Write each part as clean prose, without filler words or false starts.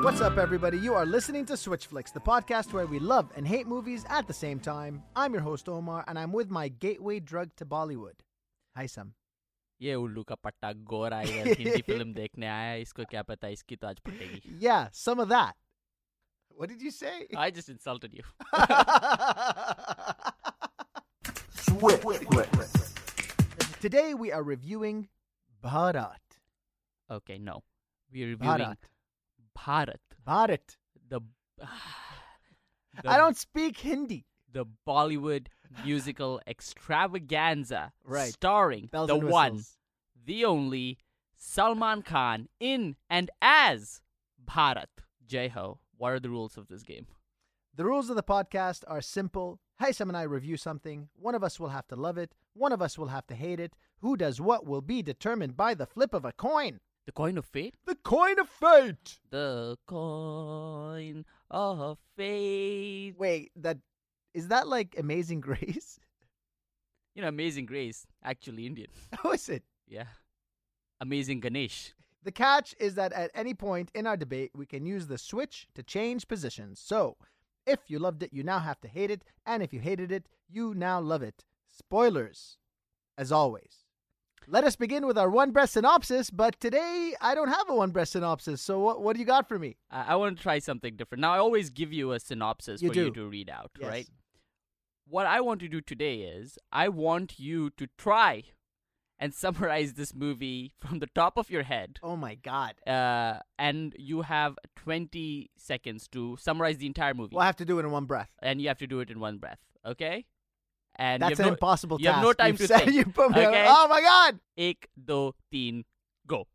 What's up, everybody? You are listening to Switch/Flicks, the podcast where we love and hate movies at the same time. I'm your host, Omar, and I'm with my gateway drug to Bollywood, Haisam. ये उल्लू का पट्टा गोरा है Hindi film देखने आया है इसको क्या पता इसकी तो आज पटेगी. Yeah, some of that. What did you say? I just insulted you. Today we are reviewing Bharat. Okay, no. We're reviewing Bharat. I don't speak Hindi. The Bollywood musical extravaganza, right. Starring Bells the one, the only Salman Khan in and as Bharat. Jai Ho, what are the rules of this game? The rules of the podcast are simple. Haisam and I review something. One of us will have to love it. One of us will have to hate it. Who does what will be determined by the flip of a coin. The coin of fate? The coin of fate! The coin of fate. Wait, that... Is that like Amazing Grace? You know, Amazing Grace, actually Indian. Oh, is it? Yeah. Amazing Ganesh. The catch is that at any point in our debate, we can use the switch to change positions. So, if you loved it, you now have to hate it. And if you hated it, you now love it. Spoilers, as always. Let us begin with our one-breath synopsis, but today I don't have a one-breath synopsis, so what do you got for me? I want to try something different. Now, I always give you a synopsis you to read out, yes. Right? What I want to do today is I want you to try and summarize this movie from the top of your head. Oh, my God. And you have 20 seconds to summarize the entire movie. Well, I have to do it in one breath. And you have to do it in one breath. Okay? And that's an impossible task. You have no time to think. Oh, my God. 1, 2, 3, go.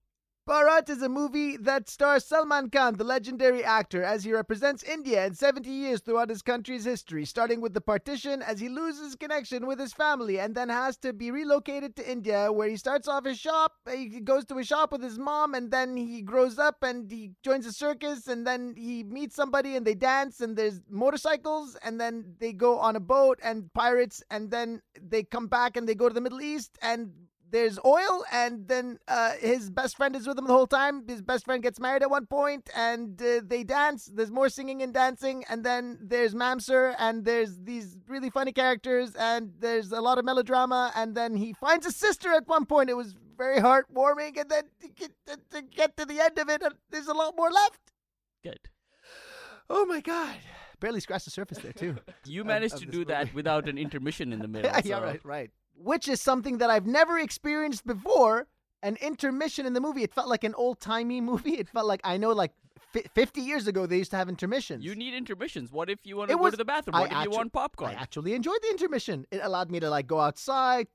Bharat is a movie that stars Salman Khan, the legendary actor, as he represents India in 70 years throughout his country's history, starting with the partition as he loses connection with his family and then has to be relocated to India, where he starts off his shop, he goes to a shop with his mom, and then he grows up and he joins a circus, and then he meets somebody and they dance, and there's motorcycles, and then they go on a boat and pirates, and then they come back and they go to the Middle East, and... There's oil, and then his best friend is with him the whole time. His best friend gets married at one point, and they dance. There's more singing and dancing, and then there's Madam Sir, and there's these really funny characters, and there's a lot of melodrama, and then he finds a sister at one point. It was very heartwarming, and then to get to the end of it, there's a lot more left. Good. Oh, my God. Barely scratched the surface there, too. You managed to do that without an intermission in the middle. Yeah, right. Which is something that I've never experienced before, an intermission in the movie. It felt like an old-timey movie. It felt like, 50 years ago, they used to have intermissions. You need intermissions. What if you want to go to the bathroom? What if you want popcorn? I actually enjoyed the intermission. It allowed me to, go outside,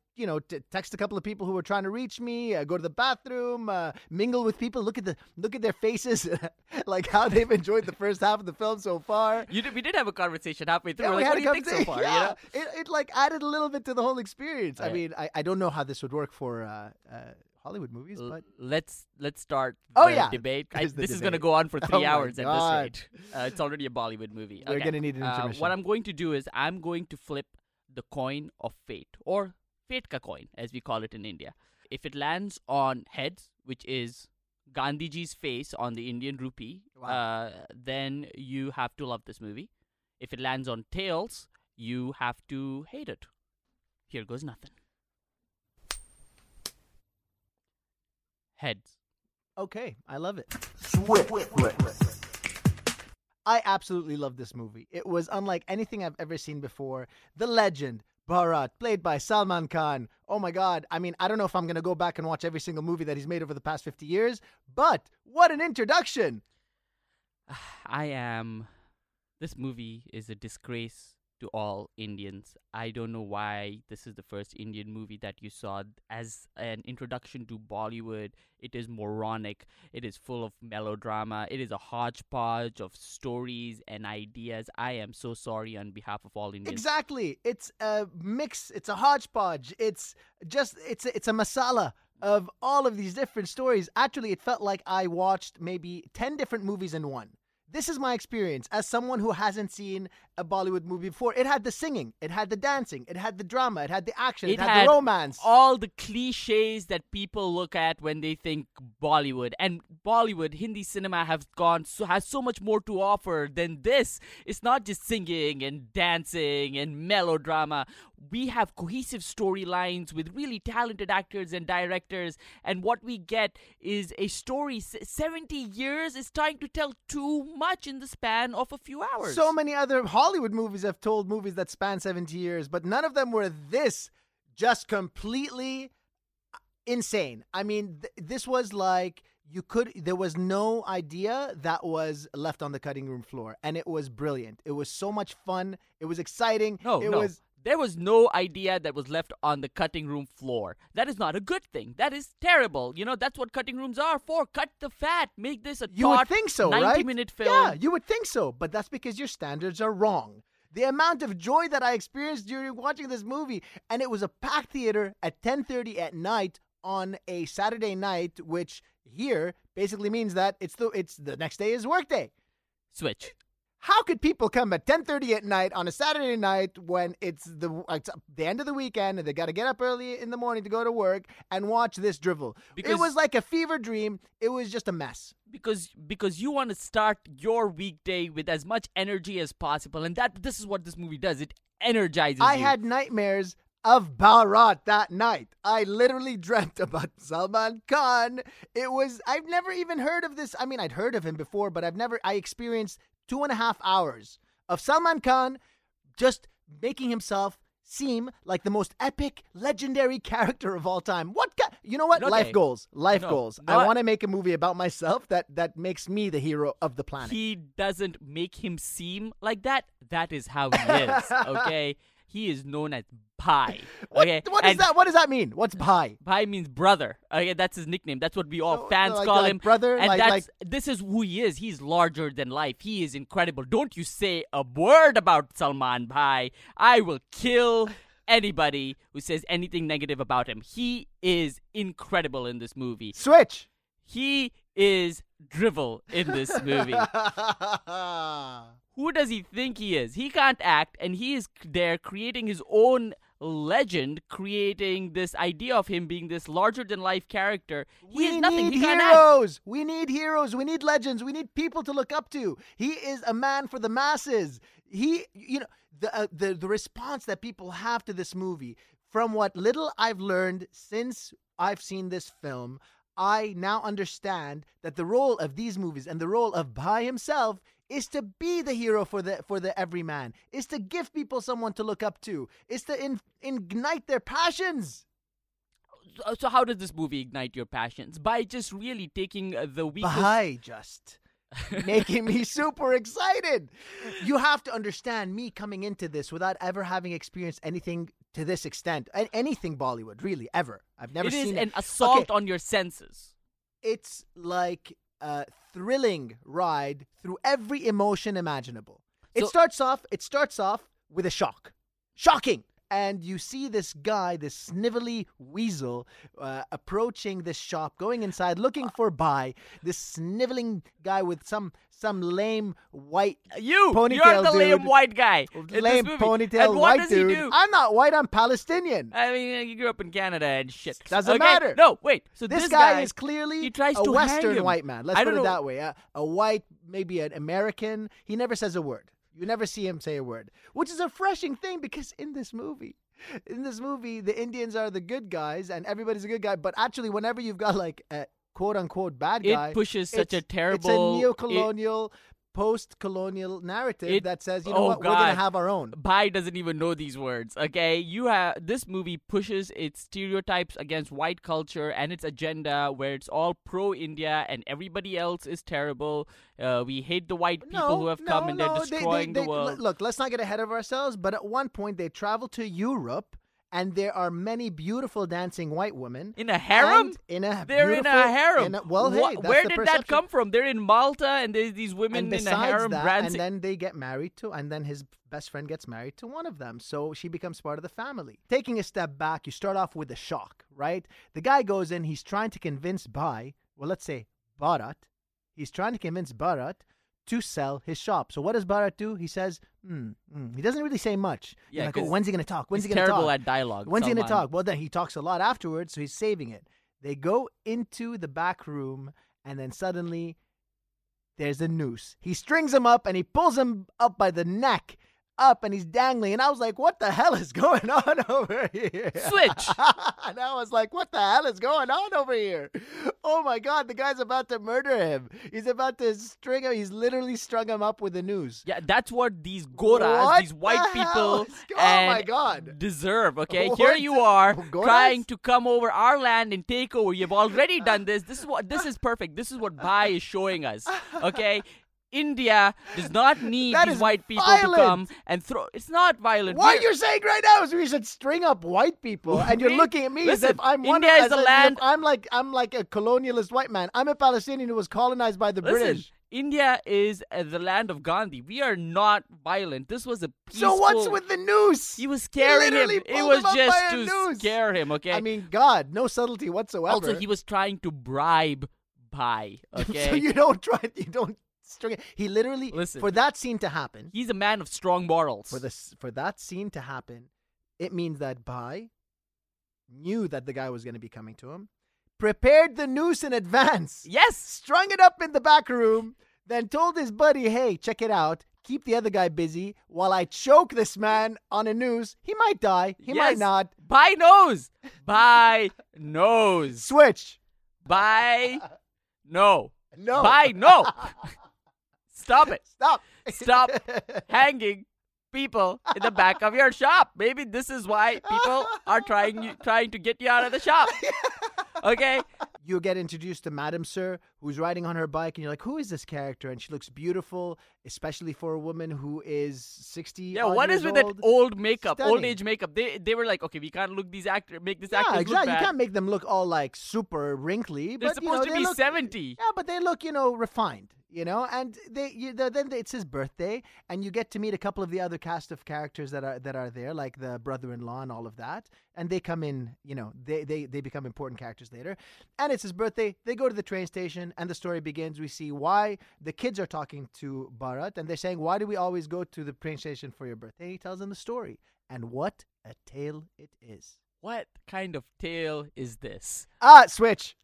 text a couple of people who were trying to reach me, go to the bathroom, mingle with people, look at their faces, like how they've enjoyed the first half of the film so far. We did have a conversation halfway through. Yeah, we had what do you think so far? Yeah. You know? It added a little bit to the whole experience. Right. I mean, I don't know how this would work for Hollywood movies, but let's start debate. This is going to go on for three hours at this rate. It's already a Bollywood movie. We're going to need an intermission. What I'm going to do is I'm going to flip the coin of fate, or Fate ka coin, as we call it in India. If it lands on heads, which is Gandhiji's face on the Indian rupee, then you have to love this movie. If it lands on tails, you have to hate it. Here goes nothing. Heads. Okay, I love it. I absolutely love this movie. It was unlike anything I've ever seen before. The legend Bharat, played by Salman Khan. Oh, my God. I mean, I don't know if I'm going to go back and watch every single movie that he's made over the past 50 years, but what an introduction. This movie is a disgrace to all Indians. I don't know why this is the first Indian movie that you saw as an introduction to Bollywood. It is moronic. It is full of melodrama. It is a hodgepodge of stories and ideas. I am so sorry on behalf of all Indians. Exactly. It's a mix. It's a hodgepodge. It's a masala of all of these different stories. Actually, it felt like I watched maybe 10 different movies in one. This is my experience as someone who hasn't seen a Bollywood movie before. It had the singing, it had the dancing, it had the drama, it had the action, it had the romance. All the cliches that people look at when they think Bollywood. And Bollywood, Hindi cinema has so much more to offer than this. It's not just singing and dancing and melodrama. We have cohesive storylines with really talented actors and directors. And what we get is a story. 70 years is trying to tell too much in the span of a few hours. So many other Hollywood movies have told movies that span 70 years, but none of them were this just completely insane. I mean, this was like there was no idea that was left on the cutting room floor, and it was brilliant. It was so much fun. It was exciting. There was no idea that was left on the cutting room floor. That is not a good thing. That is terrible. You know, that's what cutting rooms are for. Cut the fat. Make this a you would think so, 90 right? 90-minute film. Yeah, you would think so. But that's because your standards are wrong. The amount of joy that I experienced during watching this movie, and it was a packed theater at 10:30 at night on a Saturday night, which here basically means that it's the next day is work day. Switch. How could people come at 10:30 at night on a Saturday night when it's the end of the weekend and they got to get up early in the morning to go to work and watch this drivel? Because it was like a fever dream. It was just a mess. Because you want to start your weekday with as much energy as possible, and this is what this movie does. It energizes you. I had nightmares of Bharat that night. I literally dreamt about Salman Khan. I've never even heard of this. I mean, I'd heard of him before, but I experienced 2.5 hours of Salman Khan just making himself seem like the most epic, legendary character of all time. You know what? Okay. Life goals. I want to make a movie about myself that makes me the hero of the planet. He doesn't make him seem like that. That is how he is, okay? He is known as Bhai. Okay? What does that mean? What's Bhai? Bhai means brother. Okay, that's his nickname. That's what we all fans call him. Brother, and this is who he is. He's larger than life. He is incredible. Don't you say a word about Salman Bhai. I will kill anybody who says anything negative about him. He is incredible in this movie. Switch. He is drivel in this movie. Who does he think he is? He can't act, and he is there creating his own legend, creating this idea of him being this larger-than-life character. We need heroes. We need legends. We need people to look up to. He is a man for the masses. The response that people have to this movie, from what little I've learned since I've seen this film, I now understand that the role of these movies and the role of Bhai himself is to be the hero for the everyman, is to give people someone to look up to, is to ignite their passions. So how does this movie ignite your passions? By just really taking the weakest... By just making me super excited. You have to understand me coming into this without ever having experienced anything to this extent. Anything Bollywood, really, ever. I've never seen it. It is an assault on your senses. It's like... a thrilling ride through every emotion imaginable. It starts off with a shock. Shocking! And you see this guy, this snivelly weasel, approaching this shop, going inside, looking for Bhai. This sniveling guy with some lame white ponytail. You're the lame white guy. Lame ponytail white dude. I'm not white, I'm Palestinian. I mean, you grew up in Canada and shit. Doesn't matter. No, wait. So this guy is clearly a Western white man. Let's put it that way. A white, maybe an American. He never says a word. You never see him say a word, which is a refreshing thing because in this movie, the Indians are the good guys and everybody's a good guy. But actually, whenever you've got like a quote unquote bad guy, it pushes such a terrible... It's a neo-colonial, post-colonial narrative that says, you know what, we're going to have our own. Bhai doesn't even know these words, okay? This movie pushes its stereotypes against white culture and its agenda where it's all pro-India and everybody else is terrible. We hate the white people who have come and they're destroying the world. Look, let's not get ahead of ourselves, but at one point they travel to Europe and there are many beautiful dancing white women. In a harem? They're in a harem. Where did that come from? They're in Malta and there's these women in a harem dancing. And then they get married to, and then his best friend gets married to one of them. So she becomes part of the family. Taking a step back, you start off with a shock, right? The guy goes in, he's trying to convince Bharat, to sell his shop. So what does Bharat do? He says, He doesn't really say much. Yeah, like, oh, when's he going to talk? When's he going to talk? He's terrible at dialogue. When's he going to talk? Well, then he talks a lot afterwards, so he's saving it. They go into the back room, and then suddenly there's a noose. He strings him up, and he pulls him up by the neck, up, and he's dangling. And I was like, what the hell is going on over here? Switch! And I was like, what the hell is going on over here? Oh, my God, the guy's about to murder him. He's about to string him. He's literally strung him up with the noose. Yeah, that's what these goras, these white people deserve, okay? What? Here you are trying to come over our land and take over. You've already done this. This is perfect. This is what Bhai is showing us, okay? India does not need these white people to come and throw. It's not violent. What you're saying right now is we should string up white people, and you're looking at me as if I'm one. India is the land. I'm like a colonialist white man. I'm a Palestinian who was colonized by the British. India is the land of Gandhi. We are not violent. This was a peaceful... So what's with the noose? He was scaring him. It was just to scare him, okay? I mean, God, no subtlety whatsoever. Also, he was trying to bribe Bhai, okay? So you don't he literally, for that scene to happen, he's a man of strong morals. For that scene to happen, it means that Bhai knew that the guy was going to be coming to him, prepared the noose in advance. Yes. Strung it up in the back room, then told his buddy, hey, check it out. Keep the other guy busy while I choke this man on a noose. He might die. He might not. Bhai knows. Bhai knows. Switch. Bhai no. No. Bhai no. Stop it. Stop. Stop hanging people in the back of your shop. Maybe this is why people are trying to get you out of the shop. Okay? You get introduced to Madam Sir, who's riding on her bike, and you're like, who is this character? And she looks beautiful, especially for a woman who is 60. Yeah, what is with that old makeup, old age makeup? They were like, okay, we can't look these actors, make this actor look bad. You can't make them look all like super wrinkly. They're supposed to be 70. Yeah, but they look, refined. And then it's his birthday, and you get to meet a couple of the other cast of characters that are there, like the brother-in-law and all of that. And they come in, they become important characters later. And it's his birthday. They go to the train station, and the story begins. We see why the kids are talking to Bharat, and they're saying, "Why do we always go to the train station for your birthday?" And he tells them the story, and what a tale it is! What kind of tale is this? Ah, switch.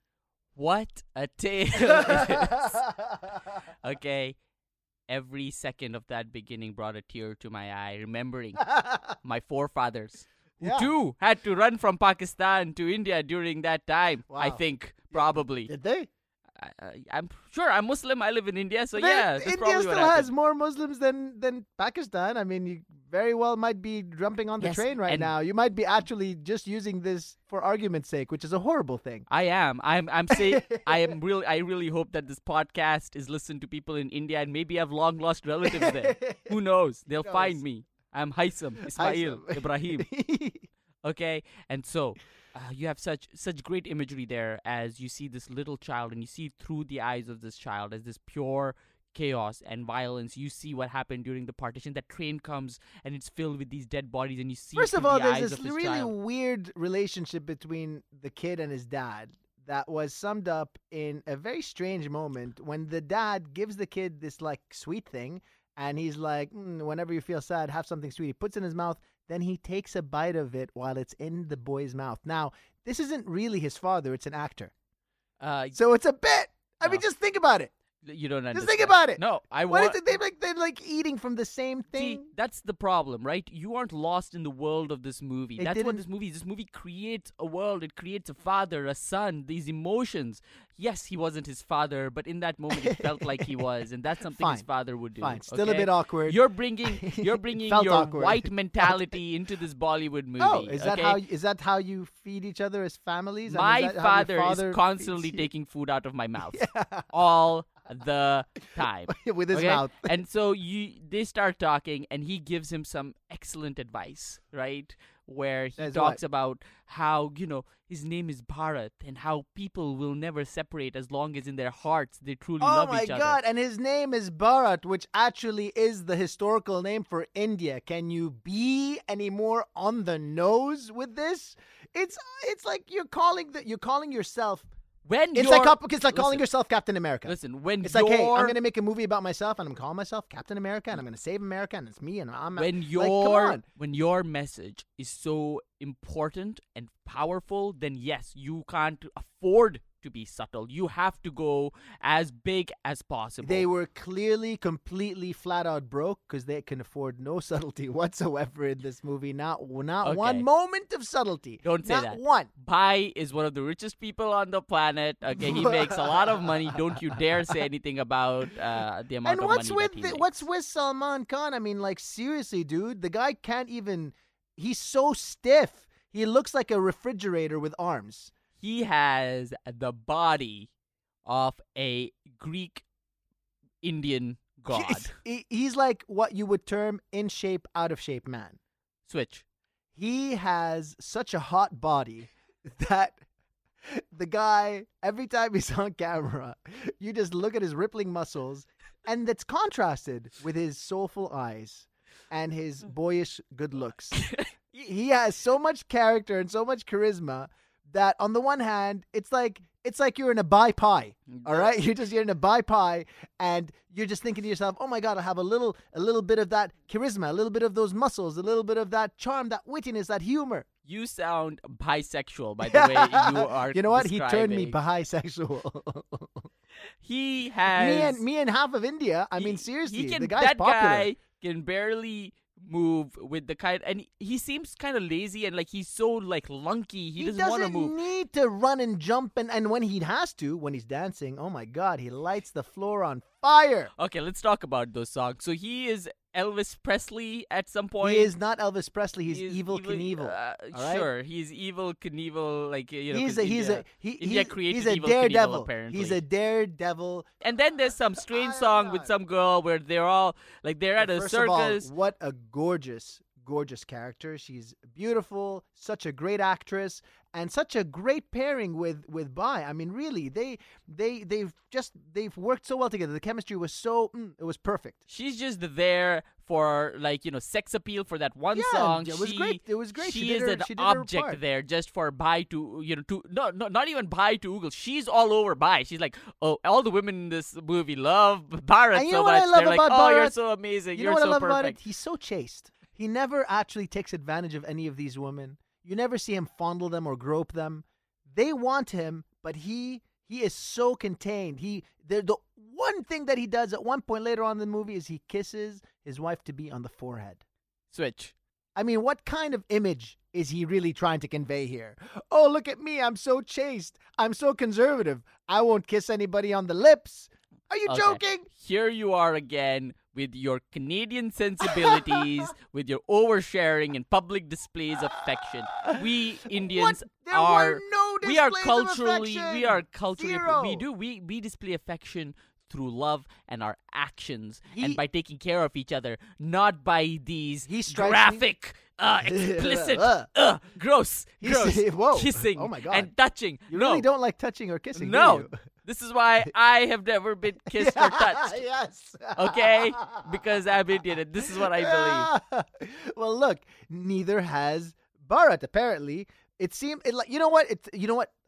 What a tale it is. Okay. Every second of that beginning brought a tear to my eye, remembering my forefathers who too had to run from Pakistan to India during that time. Wow. I think, probably. Did they? I'm sure. I'm Muslim. I live in India. So, India still has more Muslims than Pakistan. I mean, you very well might be jumping on the train right now. You might be actually just using this for argument's sake, which is a horrible thing. I am. I'm saying I really hope that this podcast is listened to people in India, and maybe I've long lost relatives there. Who knows? They'll find me. I'm Haitham, Ismail, Ibrahim. Okay. And so... you have such great imagery there as you see this little child, and you see through the eyes of this child as this pure chaos and violence. You see what happened during the partition. That train comes, and it's filled with these dead bodies, and you see through the eyes of this child. First of all, there's this really weird relationship between the kid and his dad that was summed up in a very strange moment when the dad gives the kid this, like, sweet thing, and he's like, whenever you feel sad, have something sweet. He puts it in his mouth. Then he takes a bite of it while it's in the boy's mouth. Now, this isn't really his father. It's an actor. So it's a bit. I mean, just think about it. You don't understand. Just think about it. No, I want... They're like eating from the same thing. See, that's the problem, right? You aren't lost in the world of this movie. That's what this movie is. This movie creates a world. It creates a father, a son, these emotions. Yes, he wasn't his father, but in that moment, it felt like he was. And that's something his father would do. Fine. Still a bit awkward. You're bringing your awkward white mentality into this Bollywood movie. Oh, is that how you feed each other as families? My father is constantly taking food out of my mouth. Yeah. All the time with his mouth. And so they start talking, and he gives him some excellent advice, right? Where he talks about how, his name is Bharat, and how people will never separate as long as in their hearts they truly love each other. Oh my God, and his name is Bharat, which actually is the historical name for India. Can you be any more on the nose with this? It's like you're calling yourself When it's like calling yourself Captain America. Listen, when it's like, hey, I'm gonna make a movie about myself, and I'm calling myself Captain America, and I'm gonna save America, and it's me, and I'm when your message is so important and powerful, then yes, you can't afford to be subtle. You have to go as big as possible. They were clearly, completely, flat out broke because they can afford no subtlety whatsoever in this movie. Not one moment of subtlety. Don't say that. Not one. Bhai is one of the richest people on the planet. Okay, he makes a lot of money. Don't you dare say anything about the amount of money what's with Salman Khan? I mean, like, seriously, dude, the guy can't even. He's so stiff. He looks like a refrigerator with arms. He has the body of a Greek Indian god. He's like what you would term in shape, out of shape man. Switch. He has such a hot body that the guy, every time he's on camera, you just look at his rippling muscles, and that's contrasted with his soulful eyes and his boyish good looks. He has so much character and so much charisma that on the one hand, it's like you're in a Bai Pai, all right? You're in a Bai Pai, and you're just thinking to yourself, oh my God, I'll have a little bit of that charisma, a little bit of those muscles, a little bit of that charm, that wittiness, that humor. You sound bisexual, by the way you are. You know what? He turned me bisexual. He has me and half of India. I mean, seriously, the guy's that popular. Guy can barely move with the kind, and he seems kind of lazy, and like he's so like lunky, he doesn't want to move. He doesn't need to run and jump, and when he has to, when he's dancing, oh my God, he lights the floor on fire. Okay, let's talk about those songs. So he is Elvis Presley at some point. He is not Elvis Presley. He's Evil Knievel. Right? Sure, he's Evil Knievel. Like, you know, he's a daredevil. Knievel, apparently, he's a daredevil. And then there's some strange song with some girl where they're all like they're at a circus. Of all, what a gorgeous character. She's beautiful, such a great actress, and such a great pairing with Bai. I mean, really, they've worked so well together. The chemistry was so it was perfect. She's just there for, like, you know, sex appeal for that one song. It was great. It was great. She is an object there just for Bai to, you know, not even Bai to Google. She's all over Bai. She's like, oh, all the women in this movie love Bharat so much. They're like, oh, Bharat, you're so amazing. You know what I love perfect. About it? He's so chaste. He never actually takes advantage of any of these women. You never see him fondle them or grope them. They want him, but he is so contained. The one thing that he does at one point later on in the movie is he kisses his wife-to-be on the forehead. Switch. I mean, what kind of image is he really trying to convey here? Oh, look at me. I'm so chaste. I'm so conservative. I won't kiss anybody on the lips. Are you joking? Here you are again with your Canadian sensibilities, with your oversharing and public displays of affection. We Indians we display affection through love and our actions, and by taking care of each other, not by these graphic, explicit, gross kissing and touching. You really don't like touching or kissing, do you? This is why I have never been kissed or touched. Yes. Okay? Because I'm Indian, and this is what I believe. Well, look, neither has Bharat, apparently. You know what?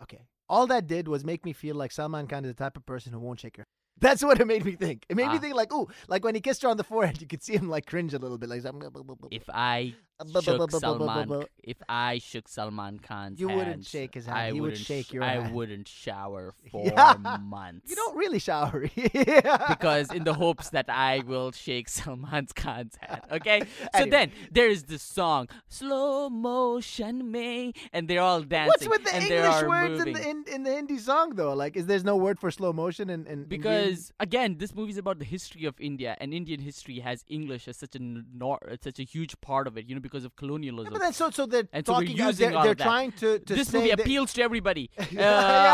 Okay. All that did was make me feel like Salman Khan is the type of person who won't shake her. That's what it made me think. It made me think, like, ooh, like when he kissed her on the forehead, you could see him like cringe a little bit. Like, if I shook Salman Khan's hand, you wouldn't shake his hand. He would shake your hand. I wouldn't shower for months. You don't really shower, because in the hopes that I will shake Salman Khan's hand. Okay, so then there's this song, slow motion May, and they're all dancing. What's with the English words in the Hindi song though? Like, there's no word for slow motion in because. Because, again, this movie is about the history of India, and Indian history has English as such a huge part of it, you know, because of colonialism. Yeah, but then, so they're and talking, so we're using they're trying to this say movie appeals to everybody. They're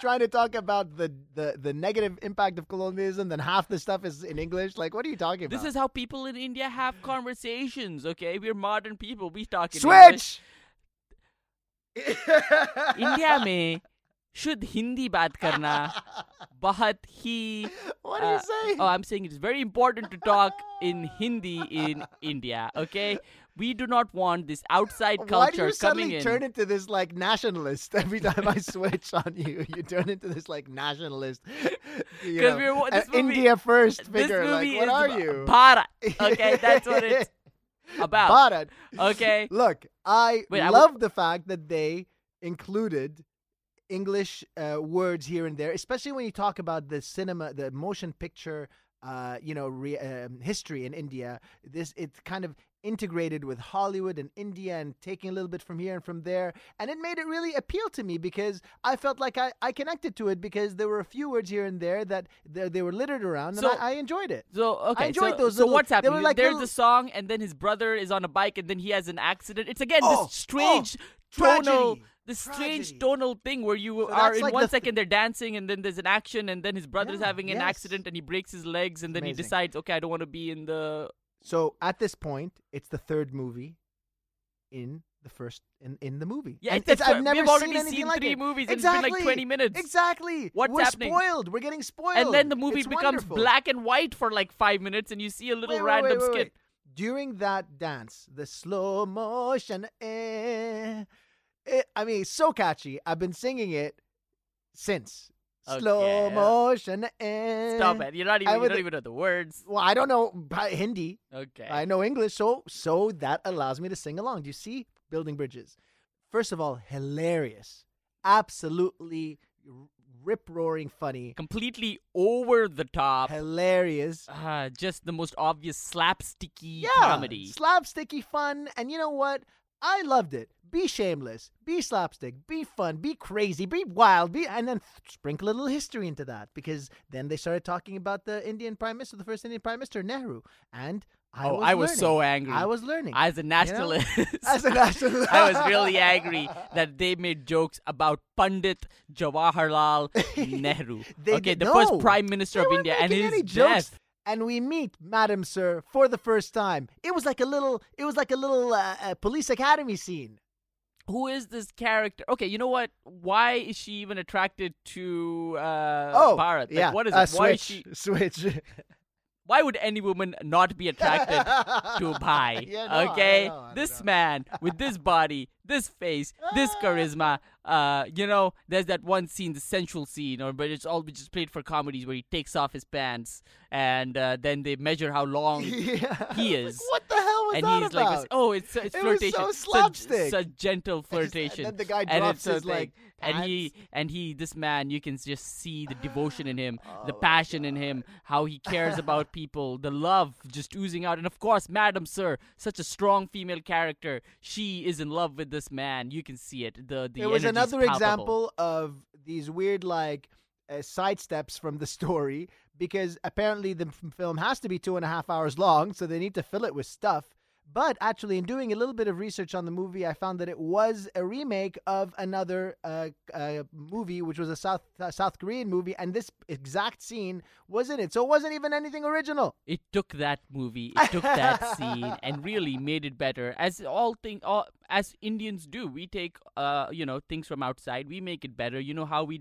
trying to talk about the negative impact of colonialism, then half the stuff is in English. Like, what are you talking about? This is how people in India have conversations, okay? We're modern people. We talk in English. Switch! India mein शुद्ध हिंदी बात करना बहुत ही What are you saying? Oh, I'm saying it's very important to talk in Hindi in India, okay? We do not want this outside culture coming in. Why do you suddenly turn into this, like, nationalist? Every time I switch on you, you turn into this, like, nationalist. Because we're this movie, India first figure. This movie like, what is are you? Bharat. Okay, that's what it's about. Bharat. Okay. Look, I love the fact that they included English words here and there, especially when you talk about the cinema, the motion picture, history in India. It's kind of integrated with Hollywood and India and taking a little bit from here and from there. And it made it really appeal to me because I felt like I connected to it because there were a few words here and there that they were littered around and I enjoyed it. So, okay. I enjoyed those. So what's happening? There's the song and then his brother is on a bike and then he has an accident. It's again, this strange tonal... The strange tonal thing where you are in like one second they're dancing and then there's an action and then his brother's having an accident and he breaks his legs and then he decides, okay, I don't want to be in the... So at this point, it's the third movie in the first in the movie. Yeah, and it's I've never seen anything seen like three it. Movies exactly. It's been like 20 minutes. Exactly. What's happening? We're spoiled. We're getting spoiled. And then the movie becomes black and white for like 5 minutes and you see a little random skit. During that dance, the slow motion... It's so catchy. I've been singing it since. Okay. Slow motion. Stop it. You don't even know the words. Well, I don't know Hindi. Okay. I know English, so that allows me to sing along. Do you see? Building bridges. First of all, hilarious. Absolutely rip-roaring funny. Completely over the top. Hilarious. Just the most obvious slapsticky comedy. Slapsticky fun. And you know what? I loved it. Be shameless, be slapstick, be fun, be crazy, be wild, and then sprinkle a little history into that because then they started talking about the Indian Prime Minister, the first Indian Prime Minister, Nehru, and I was so angry. I was learning. As a nationalist. I was really angry that they made jokes about Pandit Jawaharlal Nehru. First Prime Minister of India and his death. And we meet Madam Sir for the first time. It was like a little police academy scene. Who is this character? Okay, you know what? Why is she even attracted to Bharat? Like, what is it? Why is she? Why would any woman not be attracted to Bhai? I know, this man with this body, this face, this charisma. There's that one scene, the sensual scene, but it's all just played for comedies where he takes off his pants and then they measure how long he is. Like, what the hell was that about? And he's like, it's flirtation. It was so slapstick. Such gentle flirtation. And then the guy drops his like pants. This man, you can just see the devotion in him, the passion in him, how he cares about people, the love just oozing out. And of course, Madam Sir, such a strong female character. She is in love with this man. You can see it. It was another example of these weird like sidesteps from the story because apparently the film has to be 2.5 hours long, so they need to fill it with stuff. But actually, in doing a little bit of research on the movie, I found that it was a remake of another movie, which was a South Korean movie, and this exact scene was in it. So it wasn't even anything original. It took that movie, it took that scene, and really made it better. As Indians do, we take things from outside, we make it better. You know how we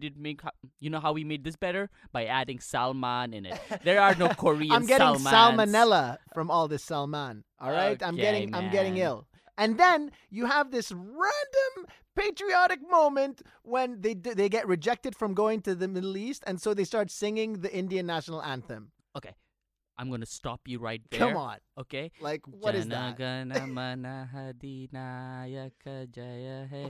made this better? By adding Salman in it. There are no Korean. I'm getting Salmans. Salmonella from all this Salman. All right, okay, I'm getting ill. And then you have this random patriotic moment when they get rejected from going to the Middle East, and so they start singing the Indian national anthem. Okay. I'm going to stop you right there. Come on. Okay? Like, what is that?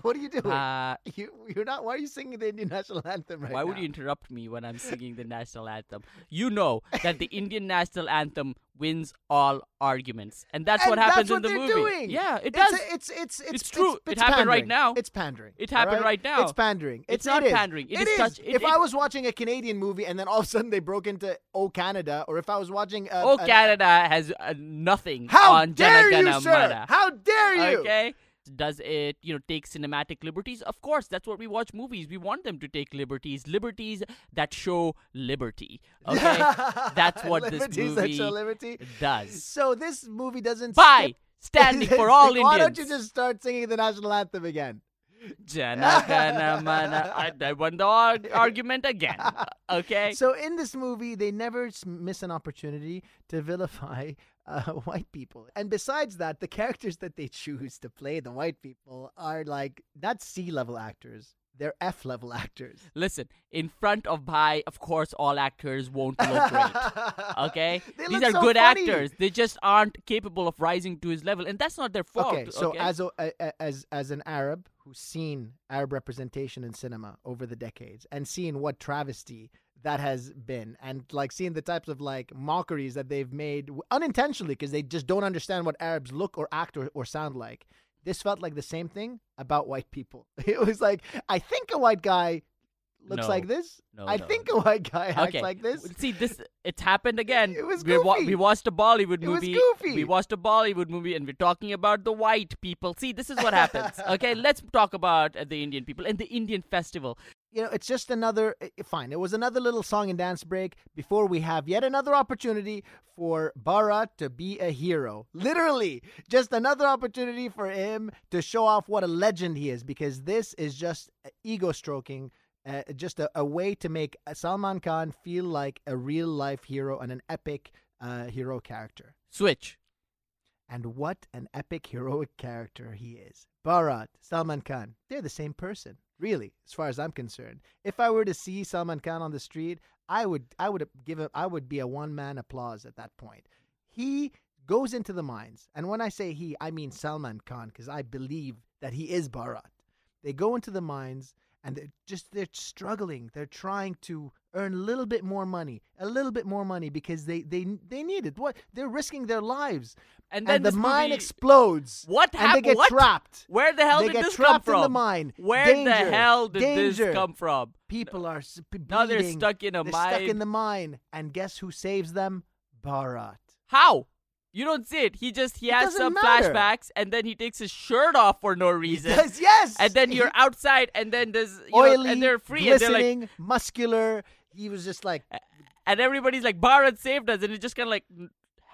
What are you doing? You're not. Why are you singing the Indian national anthem right now? Why would you interrupt me when I'm singing the national anthem? You know that the Indian national anthem wins all arguments. And that's what happens in the movie. Doing. Yeah, it does. It's true. It happened right now. It's pandering. It happened right now. It's pandering. It's not pandering. It is. If I was watching a Canadian movie and then all of a sudden they broke into Oh Canada, or if I was watching... Canada has nothing on Jana Gana Mana. How dare you, sir? How dare you? Okay. Does it, take cinematic liberties? Of course, that's what we watch movies. We want them to take liberties that show liberty. Okay, that's what this movie does. So this movie doesn't. Bye, standing for all Indians. Why don't you just start singing the national anthem again? Jana Kana Mana. I won the argument again. Okay. So in this movie, they never miss an opportunity to vilify white people. And besides that, the characters that they choose to play the white people are like not C-level actors. They're F-level actors. Listen, in front of Bhai, of course, all actors won't look great. Okay? These are so good funny actors. They just aren't capable of rising to his level. And that's not their fault. Okay, so okay? As an Arab who's seen Arab representation in cinema over the decades and seen what travesty that has been and like seeing the types of like mockeries that they've made unintentionally because they just don't understand what Arabs look or act or sound like. This felt like the same thing about white people. It was like, I think a white guy looks like this. I think a white guy acts like this. See, it's happened again. It was goofy. We watched a Bollywood movie. It was goofy. We watched a Bollywood movie and we're talking about the white people. See, this is what happens. Okay, let's talk about the Indian people and the Indian festival. You know, it's just another, fine, it was another little song and dance break before we have yet another opportunity for Bharat to be a hero. Literally, just another opportunity for him to show off what a legend he is, because this is just ego stroking, just a way to make Salman Khan feel like a real life hero and an epic hero character. Switch. And what an epic heroic character he is. Bharat, Salman Khan, they're the same person. Really, as far as I'm concerned, if I were to see Salman Khan on the street, I would be a one-man applause at that point. He goes into the mines, and when I say he, I mean Salman Khan, because I believe that he is Bharat. They go into the mines, and they're struggling. They're trying to earn a little bit more money, because they need it. What? They're risking their lives. And the mine explodes. What happened? And they get trapped. Where the hell did this come from? They get trapped in the mine. Where the hell did this come from? People are bleeding. Now they're stuck in a mine. They're stuck in the mine. And guess who saves them? Bharat. How? You don't see it. He has some flashbacks, and then he takes his shirt off for no reason. Yes. And then you're outside, and then there's and they're free, glistening, and they're like muscular. He was just like, and everybody's like, Bharat saved us, and it's just kind of like,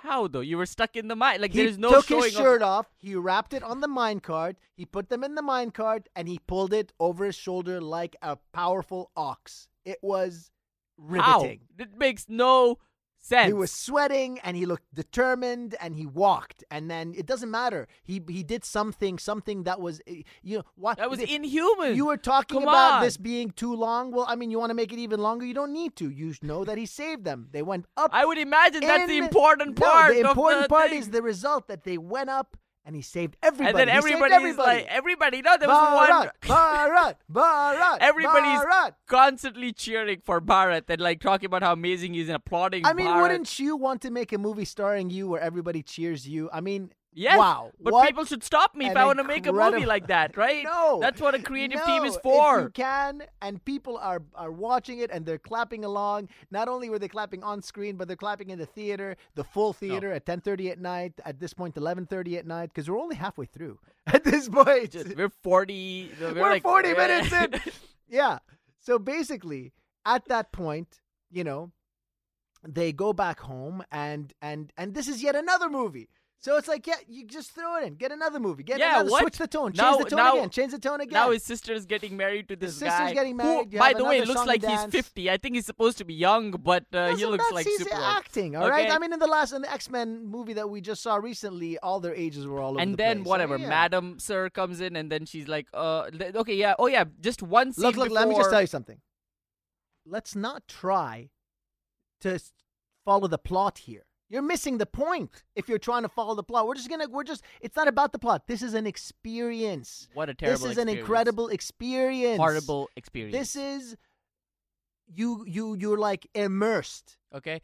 how though? You were stuck in the mine. Like there's no showing. He took his shirt off. He wrapped it on the mine cart. He put them in the mine cart, and he pulled it over his shoulder like a powerful ox. It was riveting. How? It makes no sense. He was sweating and he looked determined and he walked, and then it doesn't matter. He did something that was inhuman. You were talking about this being too long. Well, I mean, you want to make it even longer? You don't need to. You know that he saved them. They went up. I would imagine that's the important part. No, the important part is the result that they went up. And he saved everybody. And then everybody's like, everybody. No, there was one. Bharat, Bharat, everybody's Bharat. Constantly cheering for Bharat and like talking about how amazing he is and applauding Bharat. I mean, wouldn't you want to make a movie starring you where everybody cheers you? I mean, yes, wow. But people should stop me if I want to make a movie like that, right? No. That's what a creative team is for. If you can, and people are watching it and they're clapping along. Not only were they clapping on screen, but they're clapping in the theater, the full theater at 10:30 at night, at this point 11:30 at night, because we're only halfway through at this point. We're 40. We're 40 minutes in. Yeah. So basically, at that point, you know, they go back home and this is yet another movie. So it's like, yeah, you just throw it in. Get another movie. Switch the tone. Change the tone again. Now his sister is getting married to this guy. Sister's getting married. Who, by the way, looks like he's 50. I think he's supposed to be young, but he looks like super old. He's acting, all right? I mean, in the X-Men movie that we just saw recently, all their ages were all over the place. And then whatever, Madam Sir comes in, and then she's like, just one scene before. Look, let me just tell you something. Let's not try to follow the plot here. You're missing the point if you're trying to follow the plot. It's not about the plot. This is an experience. What a terrible experience. This is an incredible experience. Horrible experience. This is, you're like immersed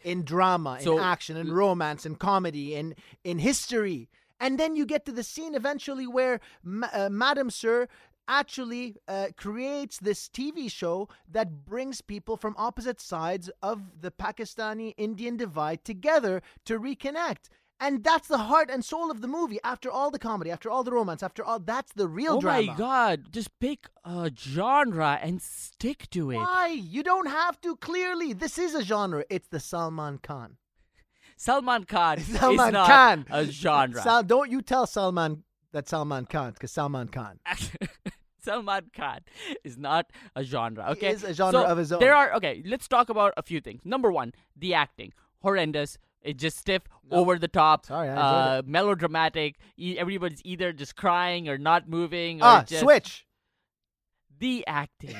in drama, in action, in romance, in comedy, in history. And then you get to the scene eventually where Madam Sir actually creates this TV show that brings people from opposite sides of the Pakistani-Indian divide together to reconnect. And that's the heart and soul of the movie. After all the comedy, after all the romance, after all, that's the real drama. Oh my God. Just pick a genre and stick to it. Why? You don't have to. Clearly, this is a genre. It's the Salman Khan. Salman Khan is not a genre. Don't you tell Salman that Salman Khan, because Salman Khan. Salman Khan is not a genre. Okay, it is a genre of his own. There are Let's talk about a few things. Number one, the acting, horrendous. It's just stiff, over the top, melodramatic. Everybody's either just crying or not moving. Or Switch. The acting.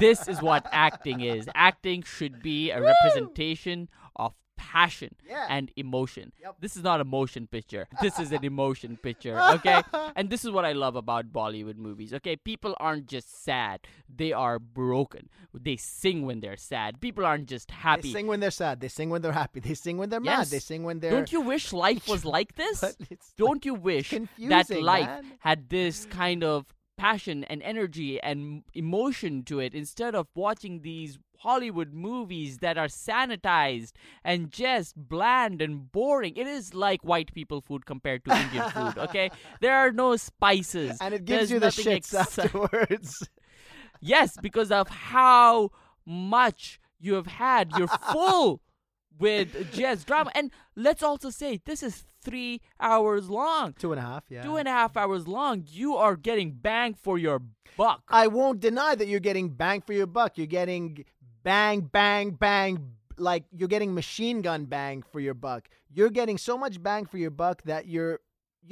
This is what acting is. Acting should be a representation of passion and emotion. Yep. This is not a motion picture. This is an emotion picture, okay? And this is what I love about Bollywood movies, okay? People aren't just sad. They are broken. They sing when they're sad. People aren't just happy. They sing when they're sad. They sing when they're happy. They sing when they're mad. They sing when they're... Don't you wish life was like this? Don't you wish that life had this kind of passion and energy and emotion to it, instead of watching these Hollywood movies that are sanitized and just bland and boring? It is like white people food compared to Indian food, okay? There are no spices. And it gives you the shits afterwards. Yes, because of how much you have had. You're full with just drama. And let's also say this is 3 hours long. 2.5, yeah. 2.5 hours long. You are getting bang for your buck. I won't deny that you're getting bang for your buck. You're getting bang, bang, bang. Like, you're getting machine gun bang for your buck. You're getting so much bang for your buck that you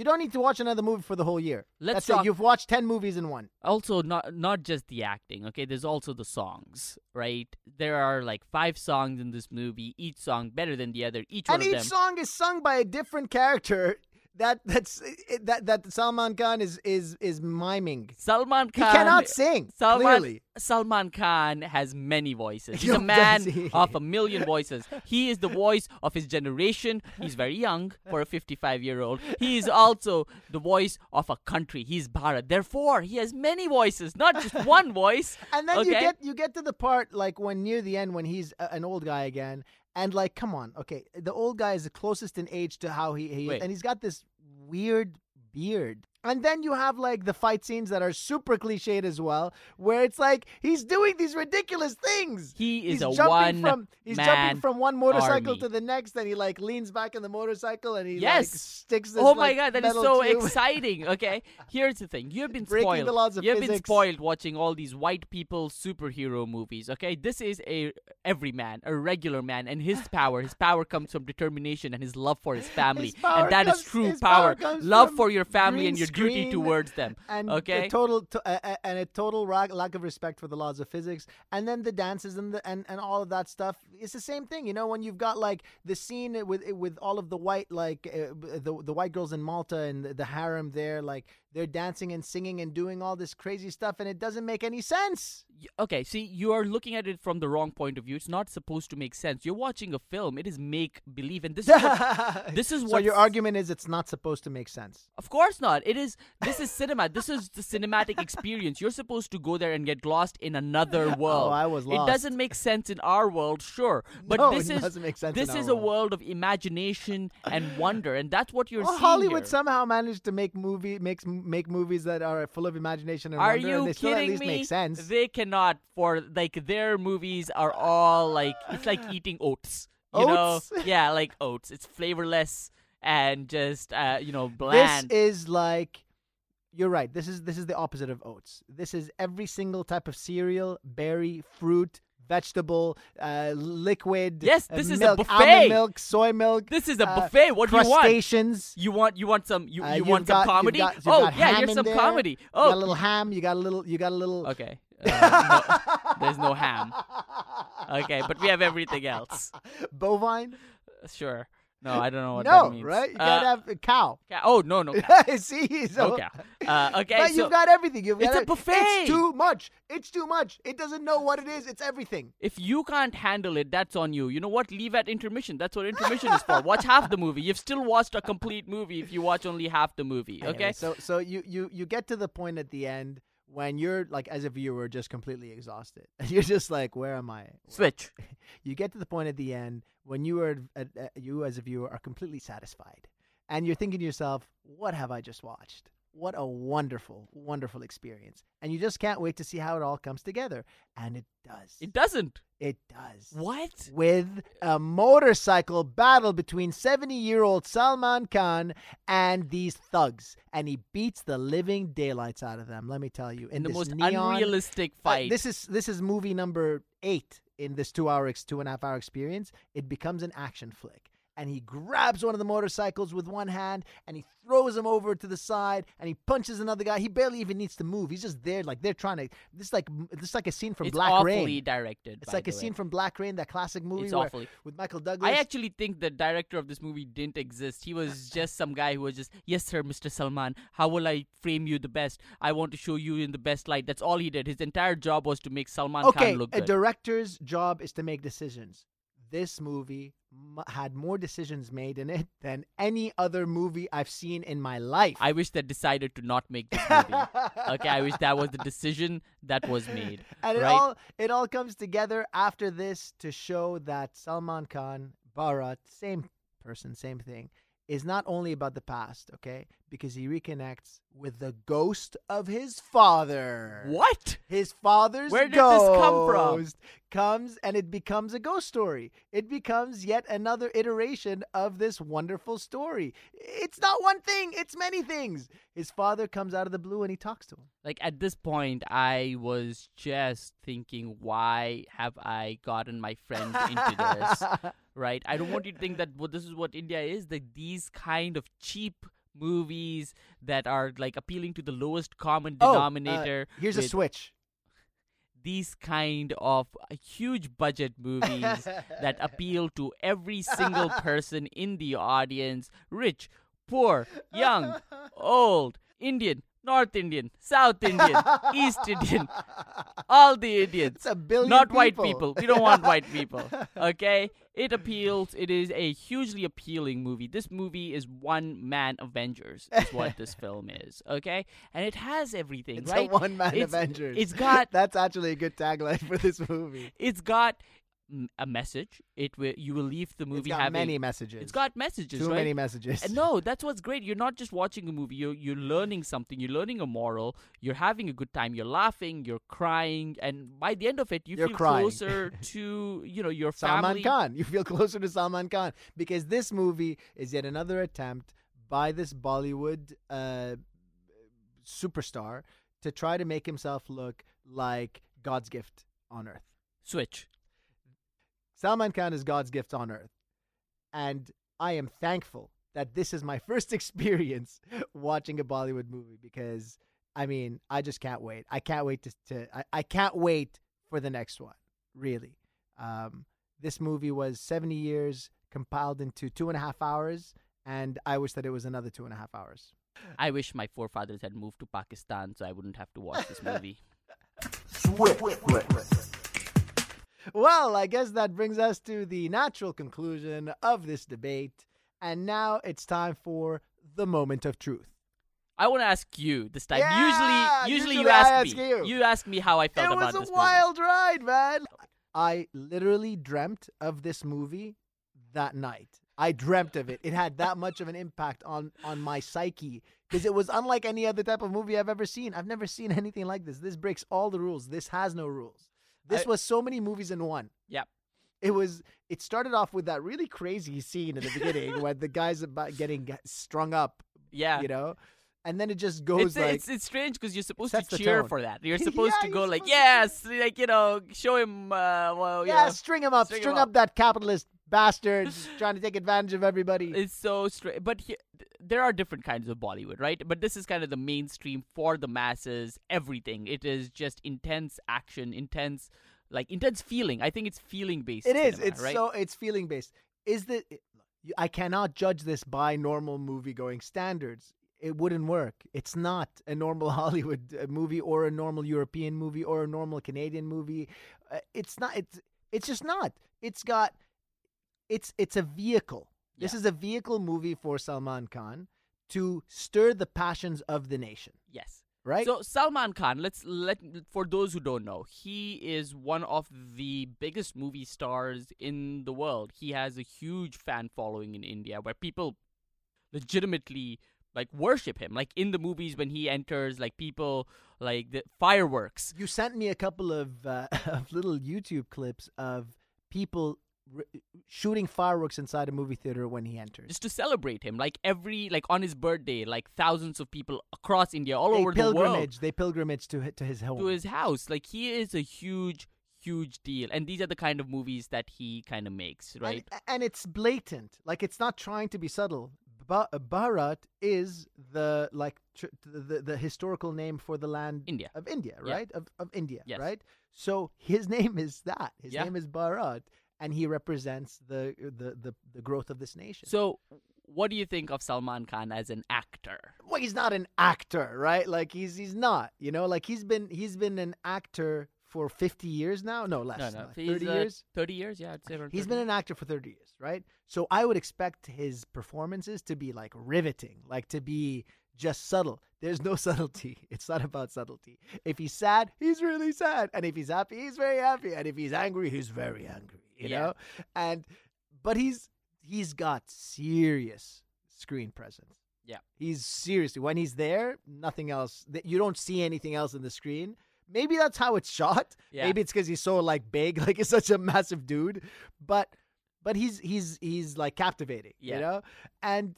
don't need to watch another movie for the whole year. That's it. You've watched 10 movies in one. Also, not just the acting, okay? There's also the songs, right? There are like 5 songs in this movie, each song better than the other. Each song is sung by a different character that Salman Khan is miming. Salman Khan... He cannot sing, clearly. Salman Khan has many voices. He's a man of a million voices. He is the voice of his generation. He's very young for a 55-year-old. He is also the voice of a country. He's Bharat. Therefore, he has many voices, not just one voice. And then you get to the part, like, when near the end, when he's an old guy again, and, like, come on, okay, the old guy is the closest in age to how he is, and he's got this weird beard. And then you have, like, the fight scenes that are super cliched as well, where it's like he's doing these ridiculous things. He's jumping from one motorcycle to the next, and he, like, leans back on the motorcycle and he like sticks this. Oh my god, that is so exciting! Okay, here's the thing: you've been spoiled. Breaking the laws of physics. You've been spoiled watching all these white people superhero movies. Okay, this is a everyman, a regular man, and his power. His power comes from determination and his love for his family, and that is true power. Love for your family and your duty towards them, and a total lack of respect for the laws of physics, and then the dances and all of that stuff. It's the same thing, you know, when you've got like the scene with all of the white, like the white girls in Malta and the harem there, like they're dancing and singing and doing all this crazy stuff, and it doesn't make any sense. Okay, see, you are looking at it from the wrong point of view. It's not supposed to make sense. You're watching a film. It is make believe, and this is what. So your argument is it's not supposed to make sense. Of course not. This is cinema. This is the cinematic experience. You're supposed to go there and get lost in another world. Oh, I was lost. It doesn't make sense in our world, sure, but this is a world of imagination and wonder, and that's what you're seeing. Hollywood somehow managed to make movies that are full of imagination and wonder, and they still at least make sense. They cannot, for like their movies are all like, it's like eating oats. You know? Yeah, like oats. It's flavorless and just bland. This is like, you're right. This is the opposite of oats. This is every single type of cereal, berry, fruit, vegetable, liquid. Yes, this is milk, a buffet. Almond milk, soy milk. This is a buffet. What do you want? Crustaceans. You want some comedy? Here's some comedy. Oh, you got a little ham. You got a little. Okay. No, there's no ham. Okay, but we have everything else. Bovine. Sure. No, I don't know what that means. No, right? You gotta have a cow. Oh, no cow. See? So, no cow. Okay, but you've got everything. It's a buffet. It's too much. It doesn't know what it is. It's everything. If you can't handle it, that's on you. You know what? Leave at intermission. That's what intermission is for. Watch half the movie. You've still watched a complete movie if you watch only half the movie, okay? Anyway, so you get to the point at the end when you're, like, as a viewer, just completely exhausted. You're just like, where am I? Switch. You get to the point at the end when you as a viewer are completely satisfied. And you're thinking to yourself, what have I just watched? What a wonderful, wonderful experience. And you just can't wait to see how it all comes together. And it does. It doesn't. It does. What? With a motorcycle battle between 70-year-old Salman Khan and these thugs. And he beats the living daylights out of them, let me tell you. In the most unrealistic fight. This is movie number 8 in this 2.5 hour experience. It becomes an action flick. And he grabs one of the motorcycles with one hand and he throws him over to the side and he punches another guy. He barely even needs to move. He's just there, like they're trying to. This is like a scene from Black Rain. It's awfully directed. It's like a scene from Black Rain, that classic movie. It's awfully with Michael Douglas. I actually think the director of this movie didn't exist. He was just some guy who was just, yes, sir, Mr. Salman. How will I frame you the best? I want to show you in the best light. That's all he did. His entire job was to make Salman Khan look good. A director's job is to make decisions. This movie had more decisions made in it than any other movie I've seen in my life. I wish they decided to not make this movie. Okay, I wish that was the decision that was made. And right? it all comes together after this to show that Salman Khan, Bharat, same person, same thing, is not only about the past, okay? Because he reconnects with the ghost of his father. What? His father's ghost. Where did this come from? Comes and it becomes a ghost story. It becomes yet another iteration of this wonderful story. It's not one thing. It's many things. His father comes out of the blue and he talks to him. Like at this point, I was just thinking, why have I gotten my friend into this? Right? I don't want you to think that this is what India is. That these kind of cheap movies that are like appealing to the lowest common denominator. Here's a switch. These kind of huge budget movies that appeal to every single person in the audience. Rich, poor, young, old, Indian, North Indian, South Indian, East Indian, all the Indians. It's a billion people. Not white people. We don't want white people. Okay? It appeals. It is a hugely appealing movie. This movie is one-man Avengers is what this film is, okay? And it has everything, it's right? It's a one-man Avengers. It's got... That's actually a good tagline for this movie. It's got a message. You will leave the movie having... It's got many messages. It's got messages, right? Too many messages. And no, that's what's great. You're not just watching a movie. You're learning something. You're learning a moral. You're having a good time. You're laughing. You're crying. And by the end of it, you're feel crying. Closer to, your family. Salman Khan. You feel closer to Salman Khan. Because this movie is yet another attempt by this Bollywood superstar to try to make himself look like God's gift on earth. Switch. Salman Khan is God's gift on earth. And I am thankful that this is my first experience watching a Bollywood movie because, I mean, I just can't wait. I can't wait I can't wait for the next one, really. This movie was 70 years compiled into 2.5 hours, and I wish that it was another 2.5 hours. I wish my forefathers had moved to Pakistan so I wouldn't have to watch this movie. Well, I guess that brings us to the natural conclusion of this debate. And now it's time for the moment of truth. I want to ask you this time. Yeah, usually you ask me. You ask me how I felt about this movie. It was a wild ride, man. I literally dreamt of this movie that night. I dreamt of it. It had that much of an impact on my psyche because it was unlike any other type of movie I've ever seen. I've never seen anything like this. This breaks all the rules. This has no rules. This was so many movies in one. Yep. It started off with that really crazy scene in the beginning where the guy's about getting strung up. Yeah. And then it just goes like... It's strange because you're supposed to cheer for that. You're supposed to go like, yes, like, show him... string him up. String up that capitalist bastard trying to take advantage of everybody. It's so strange. But there are different kinds of Bollywood, right? But this is kind of the mainstream for the masses, everything. It is just intense action, intense feeling. I think it's feeling-based. It is. It's feeling-based. I cannot judge this by normal movie-going standards. It wouldn't work. It's not a normal Hollywood movie or a normal European movie or a normal Canadian movie. It's not. It's just not. It's a vehicle. Yeah. This is a vehicle movie for Salman Khan to stir the passions of the nation. Yes. Right? So Salman Khan, for those who don't know, he is one of the biggest movie stars in the world. He has a huge fan following in India where people legitimately like worship him. Like in the movies when he enters, like people, like the fireworks. You sent me a couple of little YouTube clips of people shooting fireworks inside a movie theater when he enters, just to celebrate him. Like every, like on his birthday, like thousands of people across India, all over the world, they pilgrimage to his home, to his house. Like he is a huge deal, and these are the kind of movies that he kind of makes, right? And it's blatant. Like it's not trying to be subtle. Bharat is the the historical name for the land of India, right? Yeah. Of India, yes. Right? So his name is that. His name is Bharat. And he represents the growth of this nation. So what do you think of Salman Khan as an actor? Well, he's not an actor, right? Like he's not, you know, like he's been an actor for 50 years now. No, less. No. 30 years? 30 years, yeah. I'd say he's been an actor for 30 years, right? So I would expect his performances to be like riveting, like to be just subtle. There's no subtlety. It's not about subtlety. If he's sad, he's really sad. And if he's happy, he's very happy. And if he's angry, he's very angry. You know? And but he's got serious screen presence. Yeah. He's seriously, when he's there, nothing else. You don't see anything else in the screen. Maybe that's how it's shot. Yeah. Maybe it's because he's so like big, like he's such a massive dude. But he's like captivating, you know? And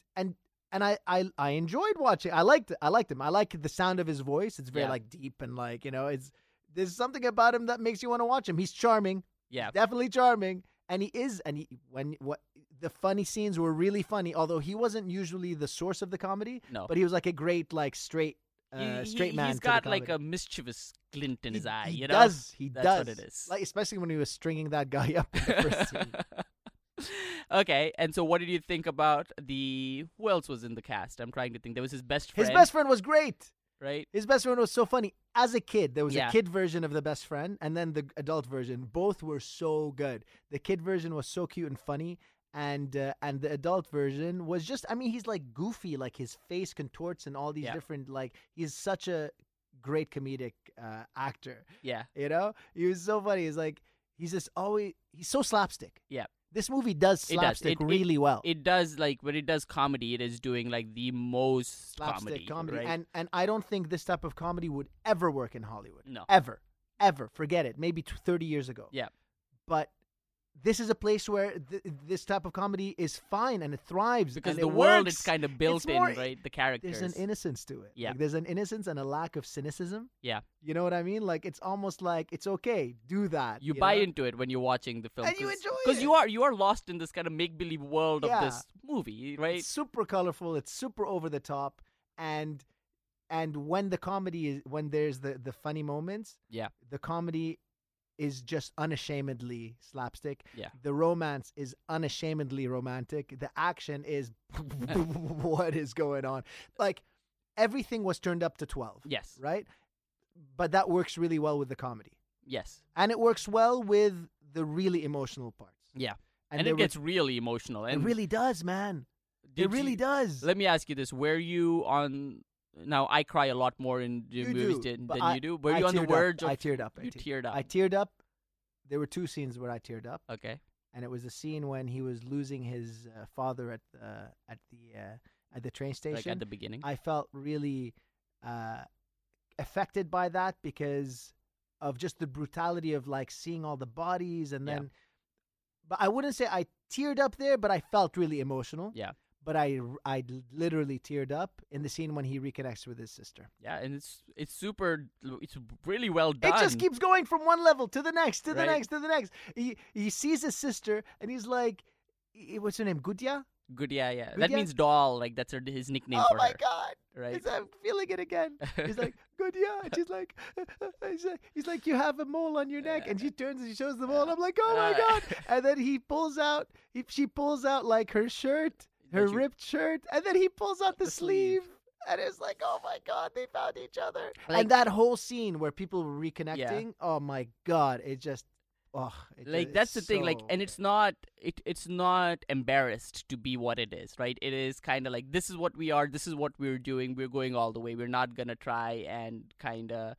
I enjoyed watching. I liked him. I like the sound of his voice. It's very like deep and like, you know, there's something about him that makes you want to watch him. He's charming. Yeah, definitely charming. And he is. And the funny scenes were really funny, although he wasn't usually the source of the comedy. No, but he was like a great, like straight man. He's got like a mischievous glint in his eye. You know? That's what it is. Like, especially when he was stringing that guy up in the first scene. Okay, and so what did you think about who else was in the cast? I'm trying to think. There was his best friend. His best friend was great. Right? His best friend was so funny. As a kid, there was a kid version of the best friend and then the adult version. Both were so good. The kid version was so cute and funny. And the adult version was just, I mean, he's like goofy. Like his face contorts and all these different, like he's such a great comedic actor. Yeah. You know? He was so funny. He's like, he's so slapstick. Yeah. This movie does slapstick really well. It does, like, when it does comedy, it is doing, like, the most slapstick comedy. Right? And I don't think this type of comedy would ever work in Hollywood. No. Ever. Forget it. Maybe 30 years ago. Yeah. But this is a place where this type of comedy is fine and it thrives. Because the world is kind of built in, right? The characters. There's an innocence to it. Yeah. Like, there's an innocence and a lack of cynicism. Yeah. You know what I mean? Like, it's almost like, it's okay, do that. You buy into it when you're watching the film. And you enjoy it. Because you are lost in this kind of make-believe world of this movie, right? It's super colorful. It's super over the top. And when the comedy is, when there's the funny moments, the comedy is just unashamedly slapstick. Yeah. The romance is unashamedly romantic. The action is what is going on? Like everything was turned up to 12. Yes. Right? But that works really well with the comedy. Yes. And it works well with the really emotional parts. Yeah. And it gets really emotional. And it really does, man. It really does. Let me ask you this. Were you on... Now, I cry a lot more in the movies than you do. Were you on the verge of... I teared up. I teared up. There were two scenes where I teared up. Okay. And it was the scene when he was losing his father at the train station. Like at the beginning. I felt really affected by that because of just the brutality of like seeing all the bodies and then... But I wouldn't say I teared up there, but I felt really emotional. Yeah. But I literally teared up in the scene when he reconnects with his sister. Yeah, and it's really well done. It just keeps going from one level to the next, to the next, to the next. He sees his sister, and he's like, what's her name, Gudia? Gudia, yeah. Gudia? That means doll. Like, that's his nickname for her. Oh, my God. Right? I'm feeling it again. He's like, Gudia. And she's like, he's like, you have a mole on your neck. And she turns and she shows the mole. I'm like, oh, my God. And then she pulls out, like, her shirt. Her ripped shirt, and then he pulls out the sleeve, and it's like, oh my God, they found each other. Like, and that whole scene where people were reconnecting, oh my God, it just, that's the thing, like, and it's not embarrassed to be what it is, right? It is kind of like, this is what we are, this is what we're doing, we're going all the way, we're not gonna try and kind of.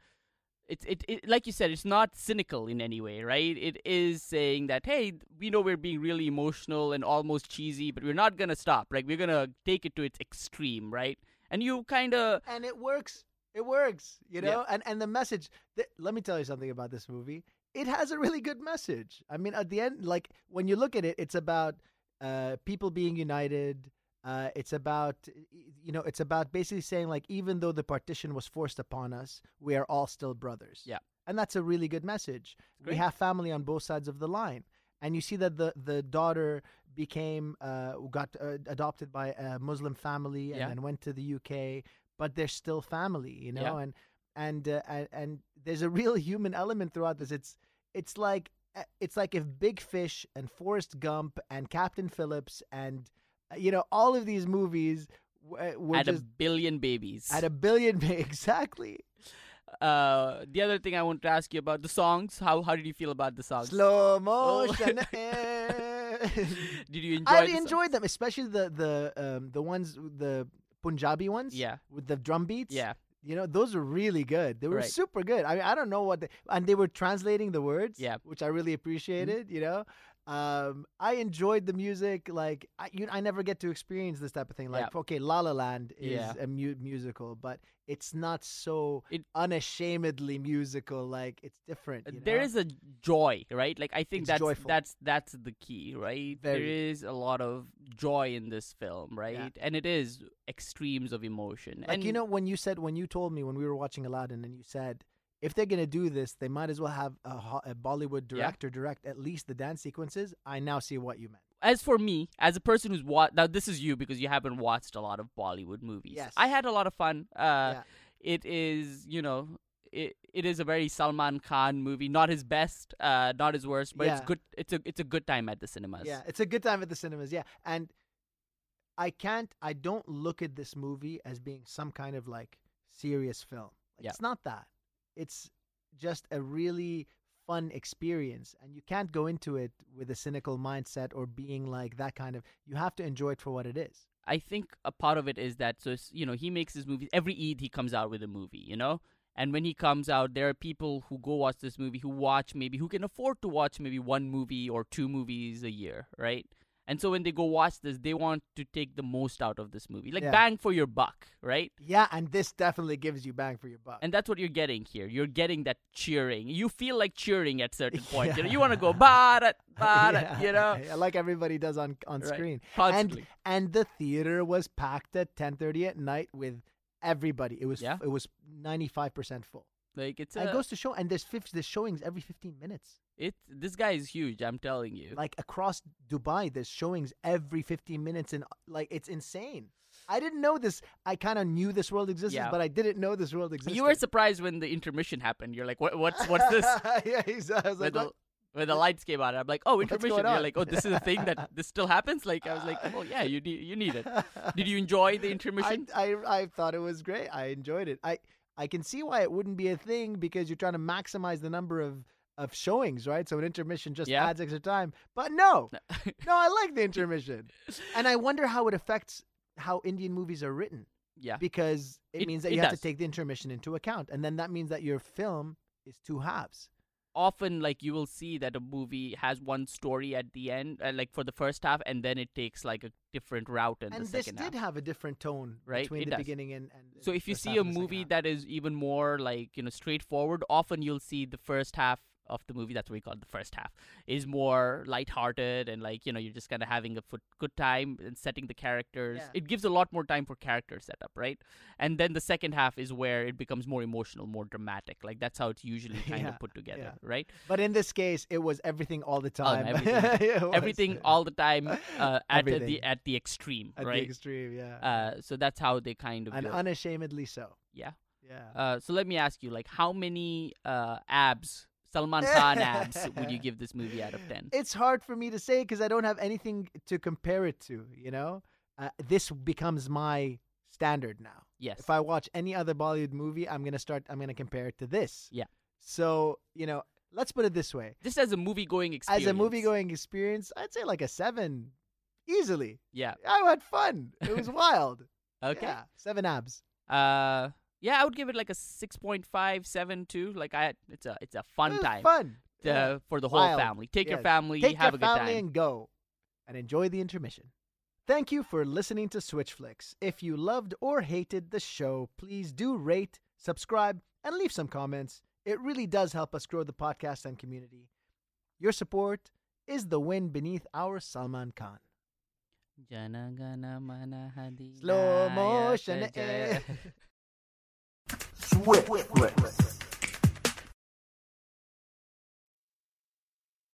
It like you said, it's not cynical in any way, right? It is saying that, hey, we know we're being really emotional and almost cheesy, but we're not going to stop. Like, we're going to take it to its extreme, right? and you kind of... And it works. It works, you know? Yeah. And the message... let me tell you something about this movie. It has a really good message. I mean, at the end, like, when you look at it, it's about people being united. It's about, you know, it's about basically saying, like, even though the partition was forced upon us, we are all still brothers. Yeah. And that's a really good message. We have family on both sides of the line. And you see that the daughter became, got adopted by a Muslim family and then went to the UK, but they're still family, you know? Yeah. And there's a real human element throughout this. It's like if Big Fish and Forrest Gump and Captain Phillips and, you know, all of these movies were at just... At a billion babies. Exactly. The other thing I want to ask you about the songs. How did you feel about the songs? Slow motion. Did you enjoy? I enjoyed them, especially the ones, the Punjabi ones. Yeah. With the drum beats. Yeah. You know, those were really good. They were super good. I mean, I don't know what and they were translating the words. Yeah. Which I really appreciated. Mm-hmm. You know. I enjoyed the music. Like I never get to experience this type of thing. Like okay, La La Land is a musical, but it's not so unashamedly musical. Like it's different. You know? There is a joy, right? Like I think it's joyful. That's the key, right? There is a lot of joy in this film, right? Yeah. And it is extremes of emotion. Like, and you know, when you told me when we were watching Aladdin, and you said, if they're going to do this, they might as well have a Bollywood director direct at least the dance sequences. I now see what you meant. As for me, as a person who's watched... Now, this is you because you haven't watched a lot of Bollywood movies. Yes. I had a lot of fun. It is, you know... It is a very Salman Khan movie. Not his best, not his worst, but it's good. It's a good time at the cinemas. Yeah, it's a good time at the cinemas, yeah. And I don't look at this movie as being some kind of, like, serious film. Like, it's not that. It's just a really fun experience, and you can't go into it with a cynical mindset or being like that kind of... You have to enjoy it for what it is. I think a part of it is that, so you know, he makes his movies... Every Eid, he comes out with a movie, you know? And when he comes out, there are people who go watch this movie, who can afford to watch maybe one movie or two movies a year, right? And so when they go watch this, they want to take the most out of this movie. Like bang for your buck, right? Yeah, and this definitely gives you bang for your buck. And that's what you're getting here. You're getting that cheering. You feel like cheering at certain points. You know, you want to go, Bharat, Bharat, you know? Like everybody does on screen. Constantly. And the theater was packed at 10:30 at night with everybody. It was 95% full. Like it goes to show, and there's showings every 15 minutes. This guy is huge, I'm telling you. Like across Dubai, there's showings every 15 minutes, and like it's insane. I didn't know this. I kind of knew this world existed, but I didn't know this world existed. You were surprised when the intermission happened. You're like, what's this? Yeah, I was like, what? When the lights came out, I'm like, oh, intermission. You're like, oh, this is a thing that this still happens? Like, I was like, oh, yeah, you need it. Did you enjoy the intermission? I thought it was great. I enjoyed it. I can see why it wouldn't be a thing, because you're trying to maximize the number of showings, right? So an intermission just adds extra time. But no, I like the intermission. And I wonder how it affects how Indian movies are written. Yeah. Because it means that you have to take the intermission into account. And then that means that your film is two halves. Often, like, you will see that a movie has one story at the end, like for the first half, and then it takes like a different route in the second half. And this did have a different tone, right? Between the beginning and so if you see a movie that is even more, like, you know, straightforward, often you'll see the first half of the movie, that's what we call it, the first half, is more lighthearted and, like, you know, you're just kind of having a good time and setting the characters. Yeah. It gives a lot more time for character setup, right? And then the second half is where it becomes more emotional, more dramatic. Like, that's how it's usually kind of put together, right? But in this case, it was everything all the time. Everything all the time at the extreme, right? At the extreme, so that's how they kind of... And unashamedly so. Yeah. Yeah. So let me ask you, like, how many abs... Salman Khan abs would you give this movie out of 10? It's hard for me to say because I don't have anything to compare it to, you know? This becomes my standard now. Yes. If I watch any other Bollywood movie, I'm going to compare it to this. Yeah. So, you know, let's put it this way. Just as a movie-going experience. As a movie-going experience, I'd say like a 7 easily. Yeah. I had fun. It was wild. Okay. Yeah, 7 abs. Yeah, I would give it like a 6.5, 7, too. Like it's a fun time. Fun for the whole family. Take your family, have a good time, and go, and enjoy the intermission. Thank you for listening to Switch/Flicks. If you loved or hated the show, please do rate, subscribe, and leave some comments. It really does help us grow the podcast and community. Your support is the wind beneath our Salman Khan. Jana Gana Mana Hadi. Slow motion. Switch/Flicks.